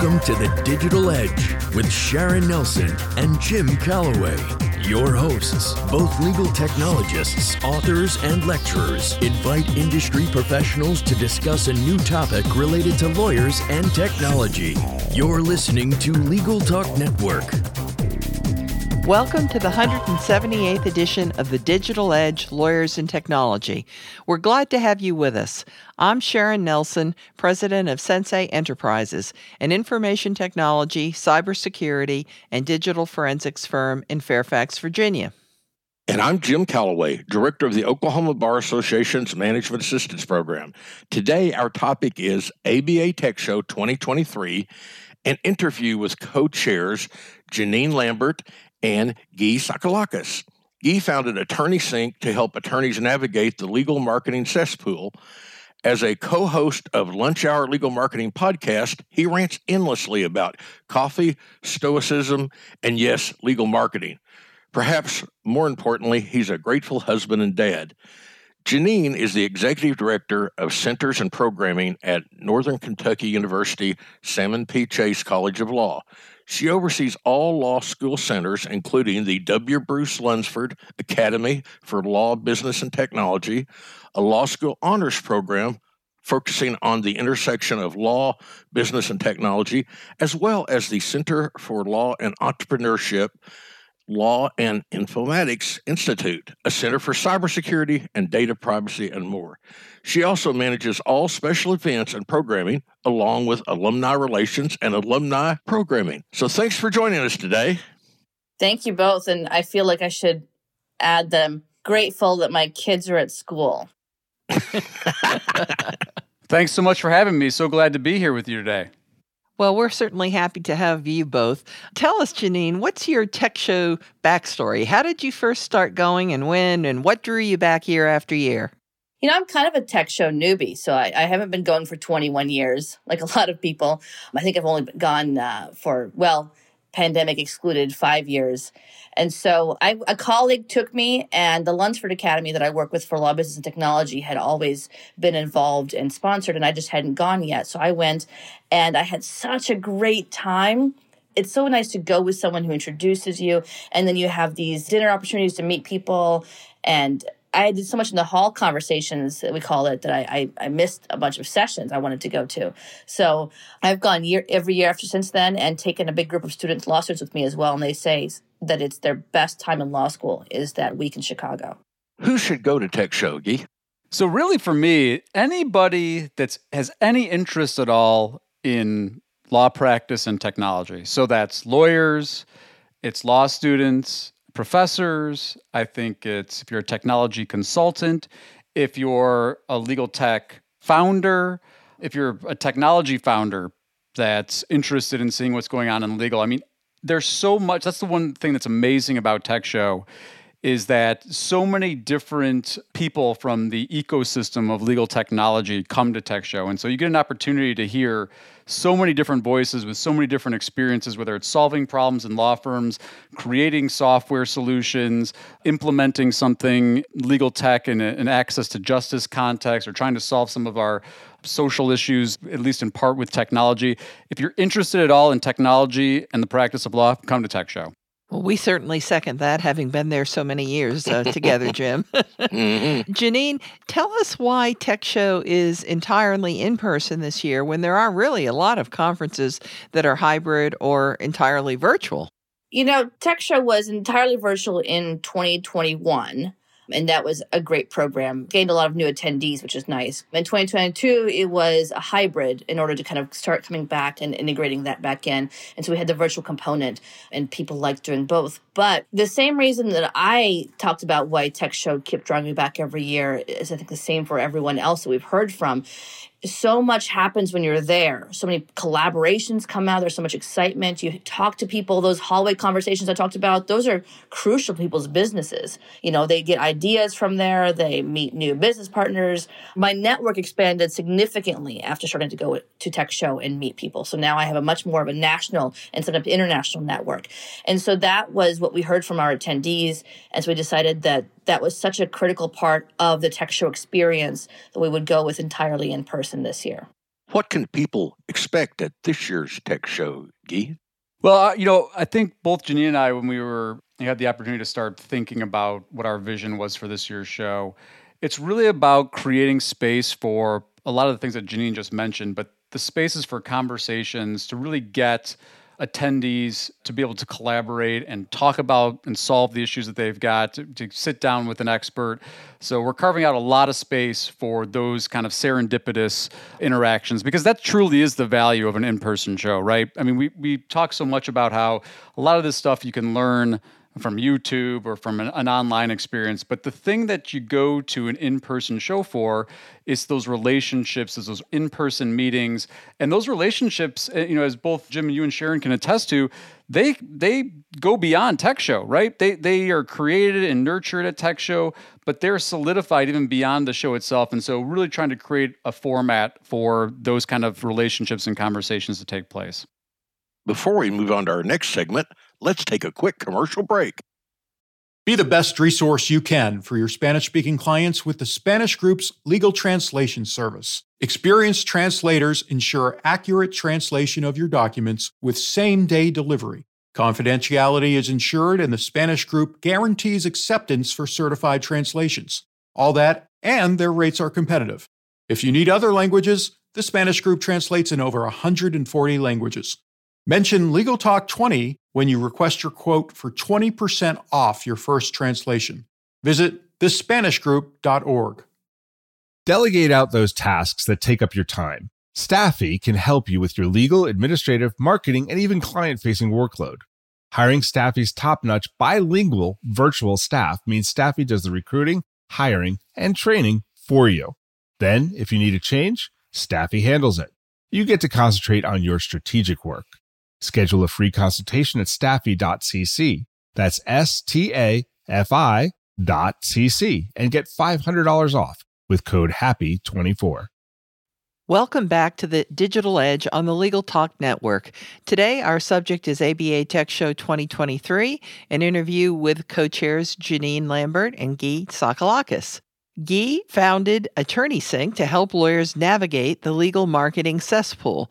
Welcome to The Digital Edge with Sharon Nelson and Jim Calloway, your hosts, both legal technologists, authors, and lecturers, invite industry professionals to discuss a new topic related to lawyers and technology. You're listening to Legal Talk Network. Welcome to the 178th edition of the Digital Edge, Lawyers and Technology. We're glad to have you with us. I'm Sharon Nelson, president of Sensei Enterprises, an information technology, cybersecurity, and digital forensics firm in Fairfax, Virginia. And I'm Jim Calloway, director of the Oklahoma Bar Association's Management Assistance Program. Today, our topic is ABA Tech Show 2023, an interview with co-chairs Janine Lambert and Guy Sakalakis. Guy founded Attorney Sync to help attorneys navigate the legal marketing cesspool. As a co-host of Lunch Hour Legal Marketing podcast, he rants endlessly about coffee, stoicism, and yes, legal marketing. Perhaps more importantly, he's a grateful husband and dad. Janine is the executive director of Centers and Programming at Northern Kentucky University, Salmon P. Chase College of Law. She oversees all law school centers, including the W. Bruce Lunsford Academy for Law, Business, and Technology, a law school honors program focusing on the intersection of law, business, and technology, as well as the Center for Law and Entrepreneurship, Law and Informatics Institute, a center for cybersecurity and data privacy and more. She also manages all special events and programming along with alumni relations and alumni programming. So thanks for joining us today. Thank you both. And I feel like I should add that I'm grateful that my kids are at school. Thanks so much for having me. So glad to be here with you today. Well, we're certainly happy to have you both. Tell us, Janine, what's your tech show backstory? How did you first start going and when, and what drew you back year after year? You know, I'm kind of a tech show newbie, so I haven't been going for 21 years, like a lot of people. I think I've only gone pandemic excluded, 5 years. And so a colleague took me, and the Lunsford Academy that I work with for Law, Business, and Technology had always been involved and sponsored, and I just hadn't gone yet. So I went, and I had such a great time. It's so nice to go with someone who introduces you, and then you have these dinner opportunities to meet people. And I did so much in the hall conversations, that we call it, that I missed a bunch of sessions I wanted to go to. So I've gone every year after since then and taken a big group of students, law students, with me as well. And they say that it's their best time in law school is that week in Chicago. Who should go to Tech Show, Guy? So really for me, anybody that has any interest at all in law practice and technology. So that's lawyers, it's law students, professors. I think it's if you're a technology consultant, if you're a legal tech founder, if you're a technology founder that's interested in seeing what's going on in legal. I mean, there's so much. That's the one thing that's amazing about Tech Show is that so many different people from the ecosystem of legal technology come to Tech Show. And so you get an opportunity to hear so many different voices with so many different experiences, whether it's solving problems in law firms, creating software solutions, implementing something legal tech in an access to justice context, or trying to solve some of our social issues, at least in part with technology. If you're interested at all in technology and the practice of law, come to Tech Show. Well, we certainly second that, having been there so many years together, Jim. Mm-hmm. Janine, tell us why Tech Show is entirely in person this year when there are really a lot of conferences that are hybrid or entirely virtual. You know, Tech Show was entirely virtual in 2021, and that was a great program. Gained a lot of new attendees, which is nice. In 2022, it was a hybrid in order to kind of start coming back and integrating that back in. And so we had the virtual component, and people liked doing both. But the same reason that I talked about why Tech Show kept drawing me back every year is I think the same for everyone else that we've heard from. So much happens when you're there. So many collaborations come out. There's so much excitement. You talk to people. Those hallway conversations I talked about, those are crucial to people's businesses. You know, they get ideas from there. They meet new business partners. My network expanded significantly after starting to go to Tech Show and meet people. So now I have a much more of a national and sometimes international network. And so that was what we heard from our attendees as we decided that was such a critical part of the Tech Show experience that we would go with entirely in person this year. What can people expect at this year's tech show, Guy? Well, I think both Janine and I, when we had the opportunity to start thinking about what our vision was for this year's show, it's really about creating space for a lot of the things that Janine just mentioned, but the spaces for conversations to really get attendees to be able to collaborate and talk about and solve the issues that they've got, to sit down with an expert. So we're carving out a lot of space for those kind of serendipitous interactions, because that truly is the value of an in-person show, right? I mean, we talk so much about how a lot of this stuff you can learn from YouTube or from an online experience. But the thing that you go to an in-person show for is those relationships, is those in-person meetings. And those relationships, as both Jim, you and Sharon can attest to, they go beyond Tech Show, right? They are created and nurtured at Tech Show, but they're solidified even beyond the show itself. And so really trying to create a format for those kind of relationships and conversations to take place. Before we move on to our next segment, let's take a quick commercial break. Be the best resource you can for your Spanish-speaking clients with the Spanish Group's Legal Translation Service. Experienced translators ensure accurate translation of your documents with same-day delivery. Confidentiality is ensured, and the Spanish Group guarantees acceptance for certified translations. All that, and their rates are competitive. If you need other languages, the Spanish Group translates in over 140 languages. Mention Legal Talk 20 when you request your quote for 20% off your first translation. Visit thespanishgroup.org. Delegate out those tasks that take up your time. Staffy can help you with your legal, administrative, marketing, and even client-facing workload. Hiring Staffy's top-notch bilingual virtual staff means Staffy does the recruiting, hiring, and training for you. Then, if you need a change, Staffy handles it. You get to concentrate on your strategic work. Schedule a free consultation at staffy.cc. That's stafi.cc, and get $500 off with code HAPPY24. Welcome back to the Digital Edge on the Legal Talk Network. Today, our subject is ABA Tech Show 2023, an interview with co-chairs Janine Lambert and Guy Sakalakis. Guy founded Attorney Sync to help lawyers navigate the legal marketing cesspool.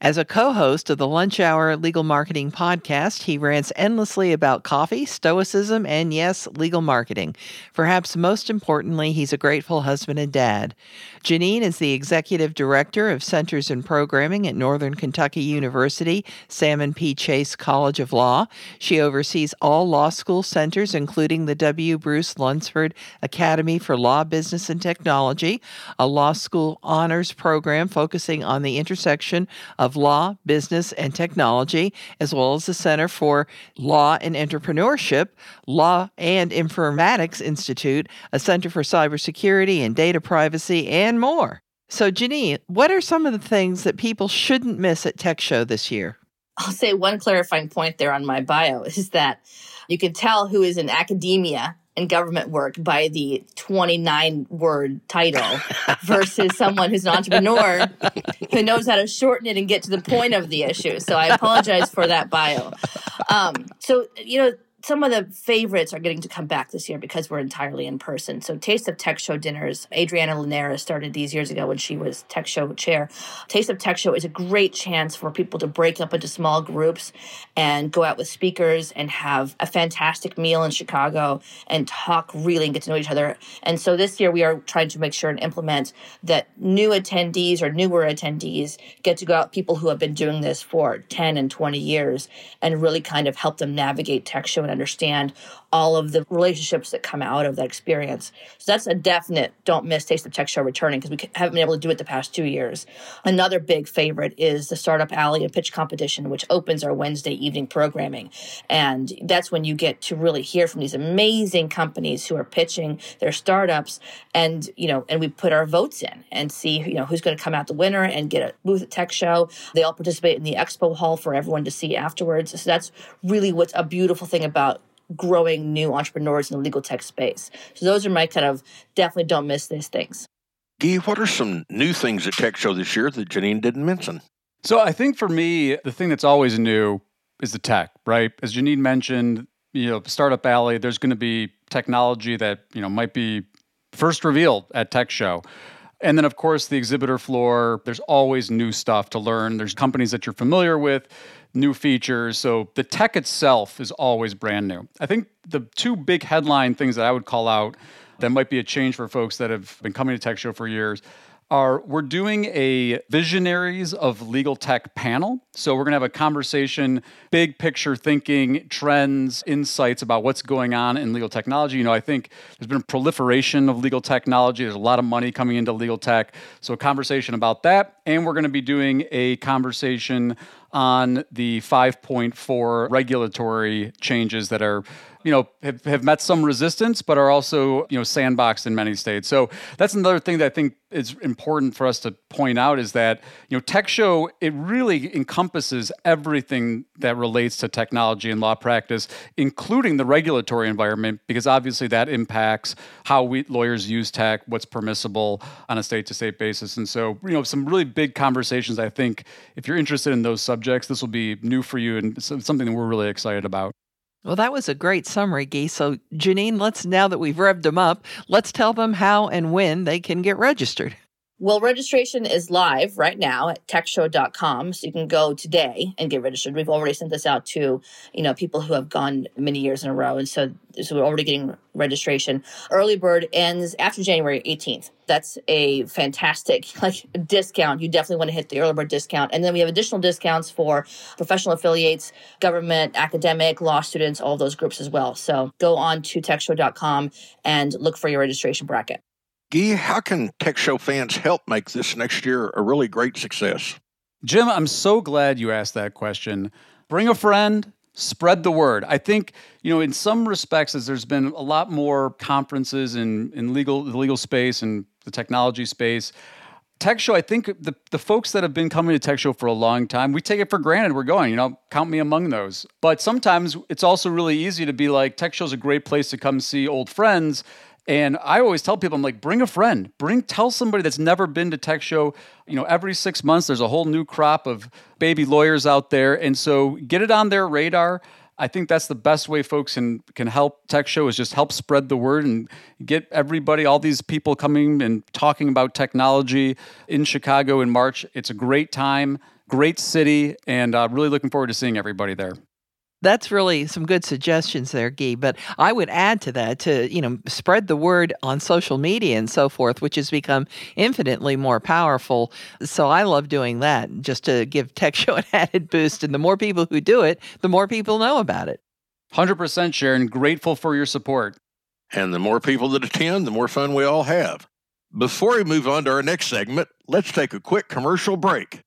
As a co-host of the Lunch Hour Legal Marketing podcast, he rants endlessly about coffee, stoicism, and yes, legal marketing. Perhaps most importantly, he's a grateful husband and dad. Janine is the executive director of Centers in Programming at Northern Kentucky University, Salmon P. Chase College of Law. She oversees all law school centers, including the W. Bruce Lunsford Academy for Law, Business, and Technology, a law school honors program focusing on the intersection of Law, Business, and Technology, as well as the Center for Law and Entrepreneurship, Law and Informatics Institute, a Center for Cybersecurity and Data Privacy, and more. So, Janine, what are some of the things that people shouldn't miss at Tech Show this year? I'll say one clarifying point there on my bio is that you can tell who is in academia and government work by the 29-word title versus someone who's an entrepreneur who knows how to shorten it and get to the point of the issue. So I apologize for that bio. Some of the favorites are getting to come back this year because we're entirely in person. So Taste of Tech Show dinners, Adriana Linares started these years ago when she was Tech Show chair. Taste of Tech Show is a great chance for people to break up into small groups and go out with speakers and have a fantastic meal in Chicago and talk really and get to know each other. And so this year we are trying to make sure and implement that new attendees or newer attendees get to go out, people who have been doing this for 10 and 20 years, and really kind of help them navigate Tech Show and understand all of the relationships that come out of that experience. So that's a definite don't miss Taste of Tech Show returning, because we haven't been able to do it the past 2 years. Another big favorite is the Startup Alley and Pitch Competition, which opens our Wednesday evening programming. And that's when you get to really hear from these amazing companies who are pitching their startups, and we put our votes in and see who's going to come out the winner and get a booth at Tech Show. They all participate in the expo hall for everyone to see afterwards. So that's really what's a beautiful thing about growing new entrepreneurs in the legal tech space. So those are my kind of definitely don't miss these things. Guy, what are some new things at Tech Show this year that Janine didn't mention? So I think for me, the thing that's always new is the tech, right? As Janine mentioned, Startup Alley, there's going to be technology that might be first revealed at Tech Show. And then, of course, the exhibitor floor, there's always new stuff to learn. There's companies that you're familiar with, new features. So the tech itself is always brand new. I think the two big headline things that I would call out that might be a change for folks that have been coming to Tech Show for years are we're doing a Visionaries of Legal Tech panel. So we're going to have a conversation, big picture thinking, trends, insights about what's going on in legal technology. You know, I think there's been a proliferation of legal technology. There's a lot of money coming into legal tech. So a conversation about that. And we're going to be doing a conversation on the 5.4 regulatory changes that are, you know, have met some resistance, but are also, you know, sandboxed in many states. So that's another thing that I think is important for us to point out is that, you know, Tech Show, it really encompasses everything that relates to technology and law practice, including the regulatory environment, because obviously that impacts how we lawyers use tech, what's permissible on a state-to-state basis. And so, you know, some really big conversations, I think, if you're interested in those subjects, this will be new for you and something that we're really excited about. Well, that was a great summary, Guy. So, Janine, now that we've revved them up, let's tell them how and when they can get registered. Well, registration is live right now at techshow.com, so you can go today and get registered. We've already sent this out to, you know, people who have gone many years in a row, and so we're already getting registration. Early bird ends after January 18th. That's a fantastic discount. You definitely want to hit the early bird discount. And then we have additional discounts for professional affiliates, government, academic, law students, all those groups as well. So go on to techshow.com and look for your registration bracket. Guy, how can Tech Show fans help make this next year a really great success? Jim, I'm so glad you asked that question. Bring a friend, spread the word. I think, you know, in some respects, as there's been a lot more conferences in the legal space and the technology space, Tech Show, I think the folks that have been coming to Tech Show for a long time, we take it for granted we're going, you know, count me among those. But sometimes it's also really easy to be like, Tech Show's a great place to come see old friends. And I always tell people, I'm like, bring a friend, tell somebody that's never been to Tech Show. You know, every 6 months, there's a whole new crop of baby lawyers out there. And so get it on their radar. I think that's the best way folks can help Tech Show is just help spread the word and get everybody, all these people coming and talking about technology in Chicago in March. It's a great time, great city, and really looking forward to seeing everybody there. That's really some good suggestions there, Guy. But I would add to that to, you know, spread the word on social media and so forth, which has become infinitely more powerful. So I love doing that just to give Tech Show an added boost. And the more people who do it, the more people know about it. 100%, Sharon. Grateful for your support. And the more people that attend, the more fun we all have. Before we move on to our next segment, let's take a quick commercial break.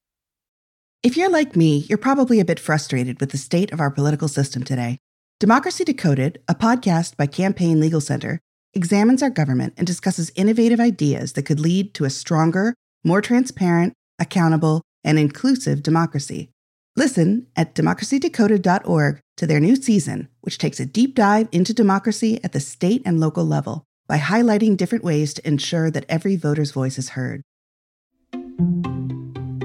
If you're like me, you're probably a bit frustrated with the state of our political system today. Democracy Decoded, a podcast by Campaign Legal Center, examines our government and discusses innovative ideas that could lead to a stronger, more transparent, accountable, and inclusive democracy. Listen at democracydecoded.org to their new season, which takes a deep dive into democracy at the state and local level by highlighting different ways to ensure that every voter's voice is heard.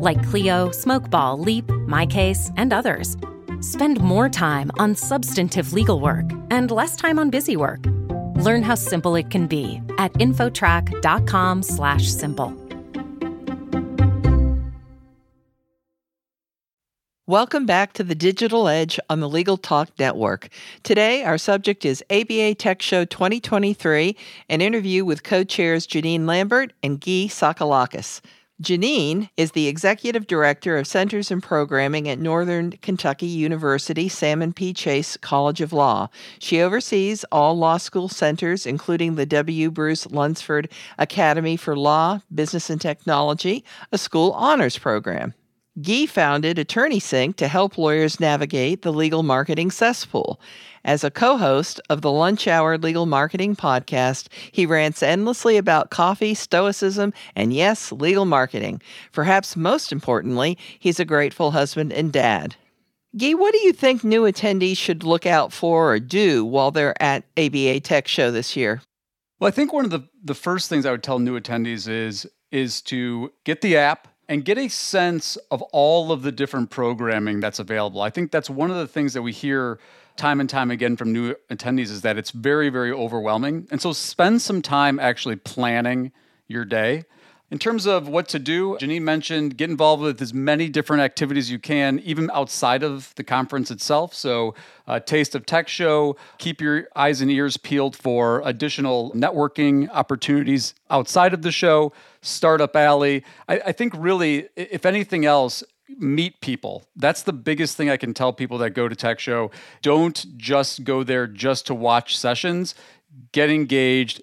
like Clio, Smokeball, Leap, MyCase, and others. Spend more time on substantive legal work and less time on busy work. Learn how simple it can be at infotrack.com/simple. Welcome back to the Digital Edge on the Legal Talk Network. Today, our subject is ABA Tech Show 2023, an interview with co-chairs Janine Lambert and Guy Sakalakis. Janine is the Executive Director of Centers and Programming at Northern Kentucky University, Salmon P. Chase College of Law. She oversees all law school centers, including the W. Bruce Lunsford Academy for Law, Business, and Technology, a school honors program. Guy founded Attorney Sync to help lawyers navigate the legal marketing cesspool. As a co-host of the Lunch Hour Legal Marketing podcast, he rants endlessly about coffee, stoicism, and yes, legal marketing. Perhaps most importantly, he's a grateful husband and dad. Guy, what do you think new attendees should look out for or do while they're at ABA Tech Show this year? Well, I think one of the first things I would tell new attendees is to get the app and get a sense of all of the different programming that's available. I think that's one of the things that we hear time and time again from new attendees is that it's very, very overwhelming. And so spend some time actually planning your day. In terms of what to do, Janine mentioned get involved with as many different activities you can, even outside of the conference itself. So Taste of Tech Show, keep your eyes and ears peeled for additional networking opportunities outside of the show, Startup Alley. I think really, if anything else, meet people. That's the biggest thing I can tell people that go to Tech Show. Don't just go there just to watch sessions. Get engaged.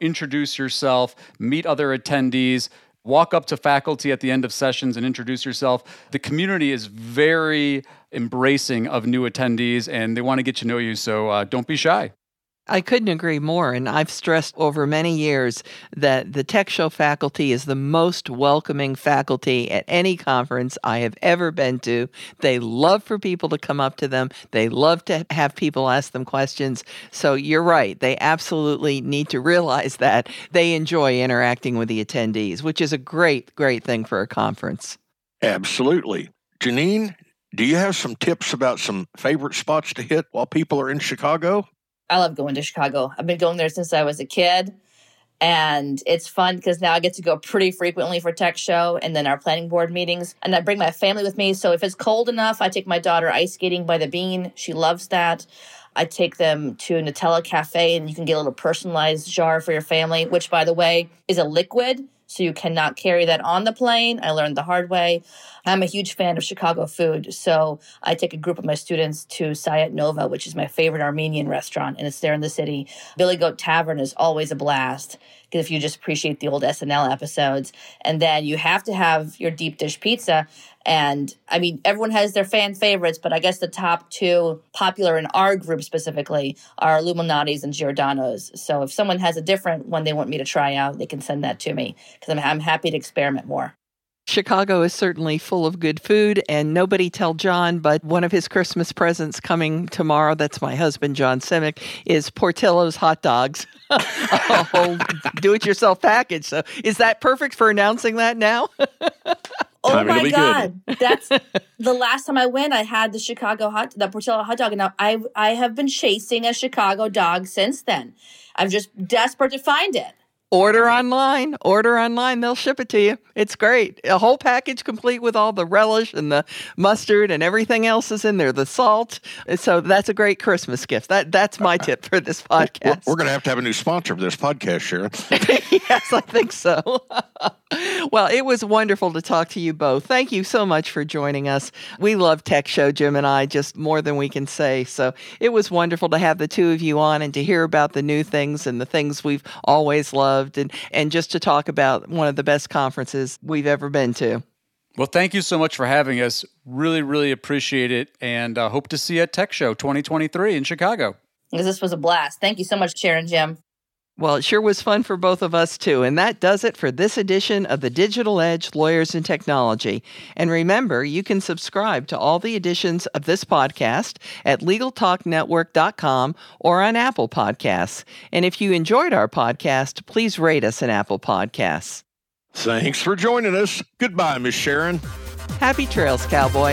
Introduce yourself, meet other attendees, walk up to faculty at the end of sessions and introduce yourself. The community is very embracing of new attendees and they want to get to know you, so don't be shy. I couldn't agree more, and I've stressed over many years that the Tech Show faculty is the most welcoming faculty at any conference I have ever been to. They love for people to come up to them. They love to have people ask them questions. So you're right. They absolutely need to realize that they enjoy interacting with the attendees, which is a great, great thing for a conference. Absolutely. Janine, do you have some tips about some favorite spots to hit while people are in Chicago? I love going to Chicago. I've been going there since I was a kid, and it's fun because now I get to go pretty frequently for Tech Show and then our planning board meetings, and I bring my family with me. So if it's cold enough, I take my daughter ice skating by the Bean. She loves that. I take them to a Nutella Cafe, and you can get a little personalized jar for your family, which, by the way, is a liquid, so you cannot carry that on the plane. I learned the hard way. I'm a huge fan of Chicago food, so I take a group of my students to Sayat Nova, which is my favorite Armenian restaurant, and it's there in the city. Billy Goat Tavern is always a blast, because if you just appreciate the old SNL episodes. And then you have to have your deep dish pizza. And I mean, everyone has their fan favorites, but I guess the top two popular in our group specifically are Illuminati's and Giordano's. So if someone has a different one they want me to try out, they can send that to me because I'm happy to experiment more. Chicago is certainly full of good food, and nobody tell John, but one of his Christmas presents coming tomorrow, that's my husband, John Simic, is Portillo's hot dogs. Oh, do-it-yourself package. So is that perfect for announcing that now? Oh my God. That's the last time I went, I had the Portillo hot dog. And I have been chasing a Chicago dog since then. I'm just desperate to find it. Order online. They'll ship it to you. It's great. A whole package complete with all the relish and the mustard and everything else is in there, the salt. So that's a great Christmas gift. That's my tip for this podcast. We're going to have a new sponsor for this podcast, Sharon. Yes, I think so. Well, it was wonderful to talk to you both. Thank you so much for joining us. We love Tech Show, Jim and I, just more than we can say. So it was wonderful to have the two of you on and to hear about the new things and the things we've always loved and just to talk about one of the best conferences we've ever been to. Well, thank you so much for having us. Really, really appreciate it, and hope to see you at Tech Show 2023 in Chicago. This was a blast. Thank you so much, Sharon, Jim. Well, it sure was fun for both of us, too. And that does it for this edition of the Digital Edge Lawyers and Technology. And remember, you can subscribe to all the editions of this podcast at LegalTalkNetwork.com or on Apple Podcasts. And if you enjoyed our podcast, please rate us on Apple Podcasts. Thanks for joining us. Goodbye, Miss Sharon. Happy trails, cowboy.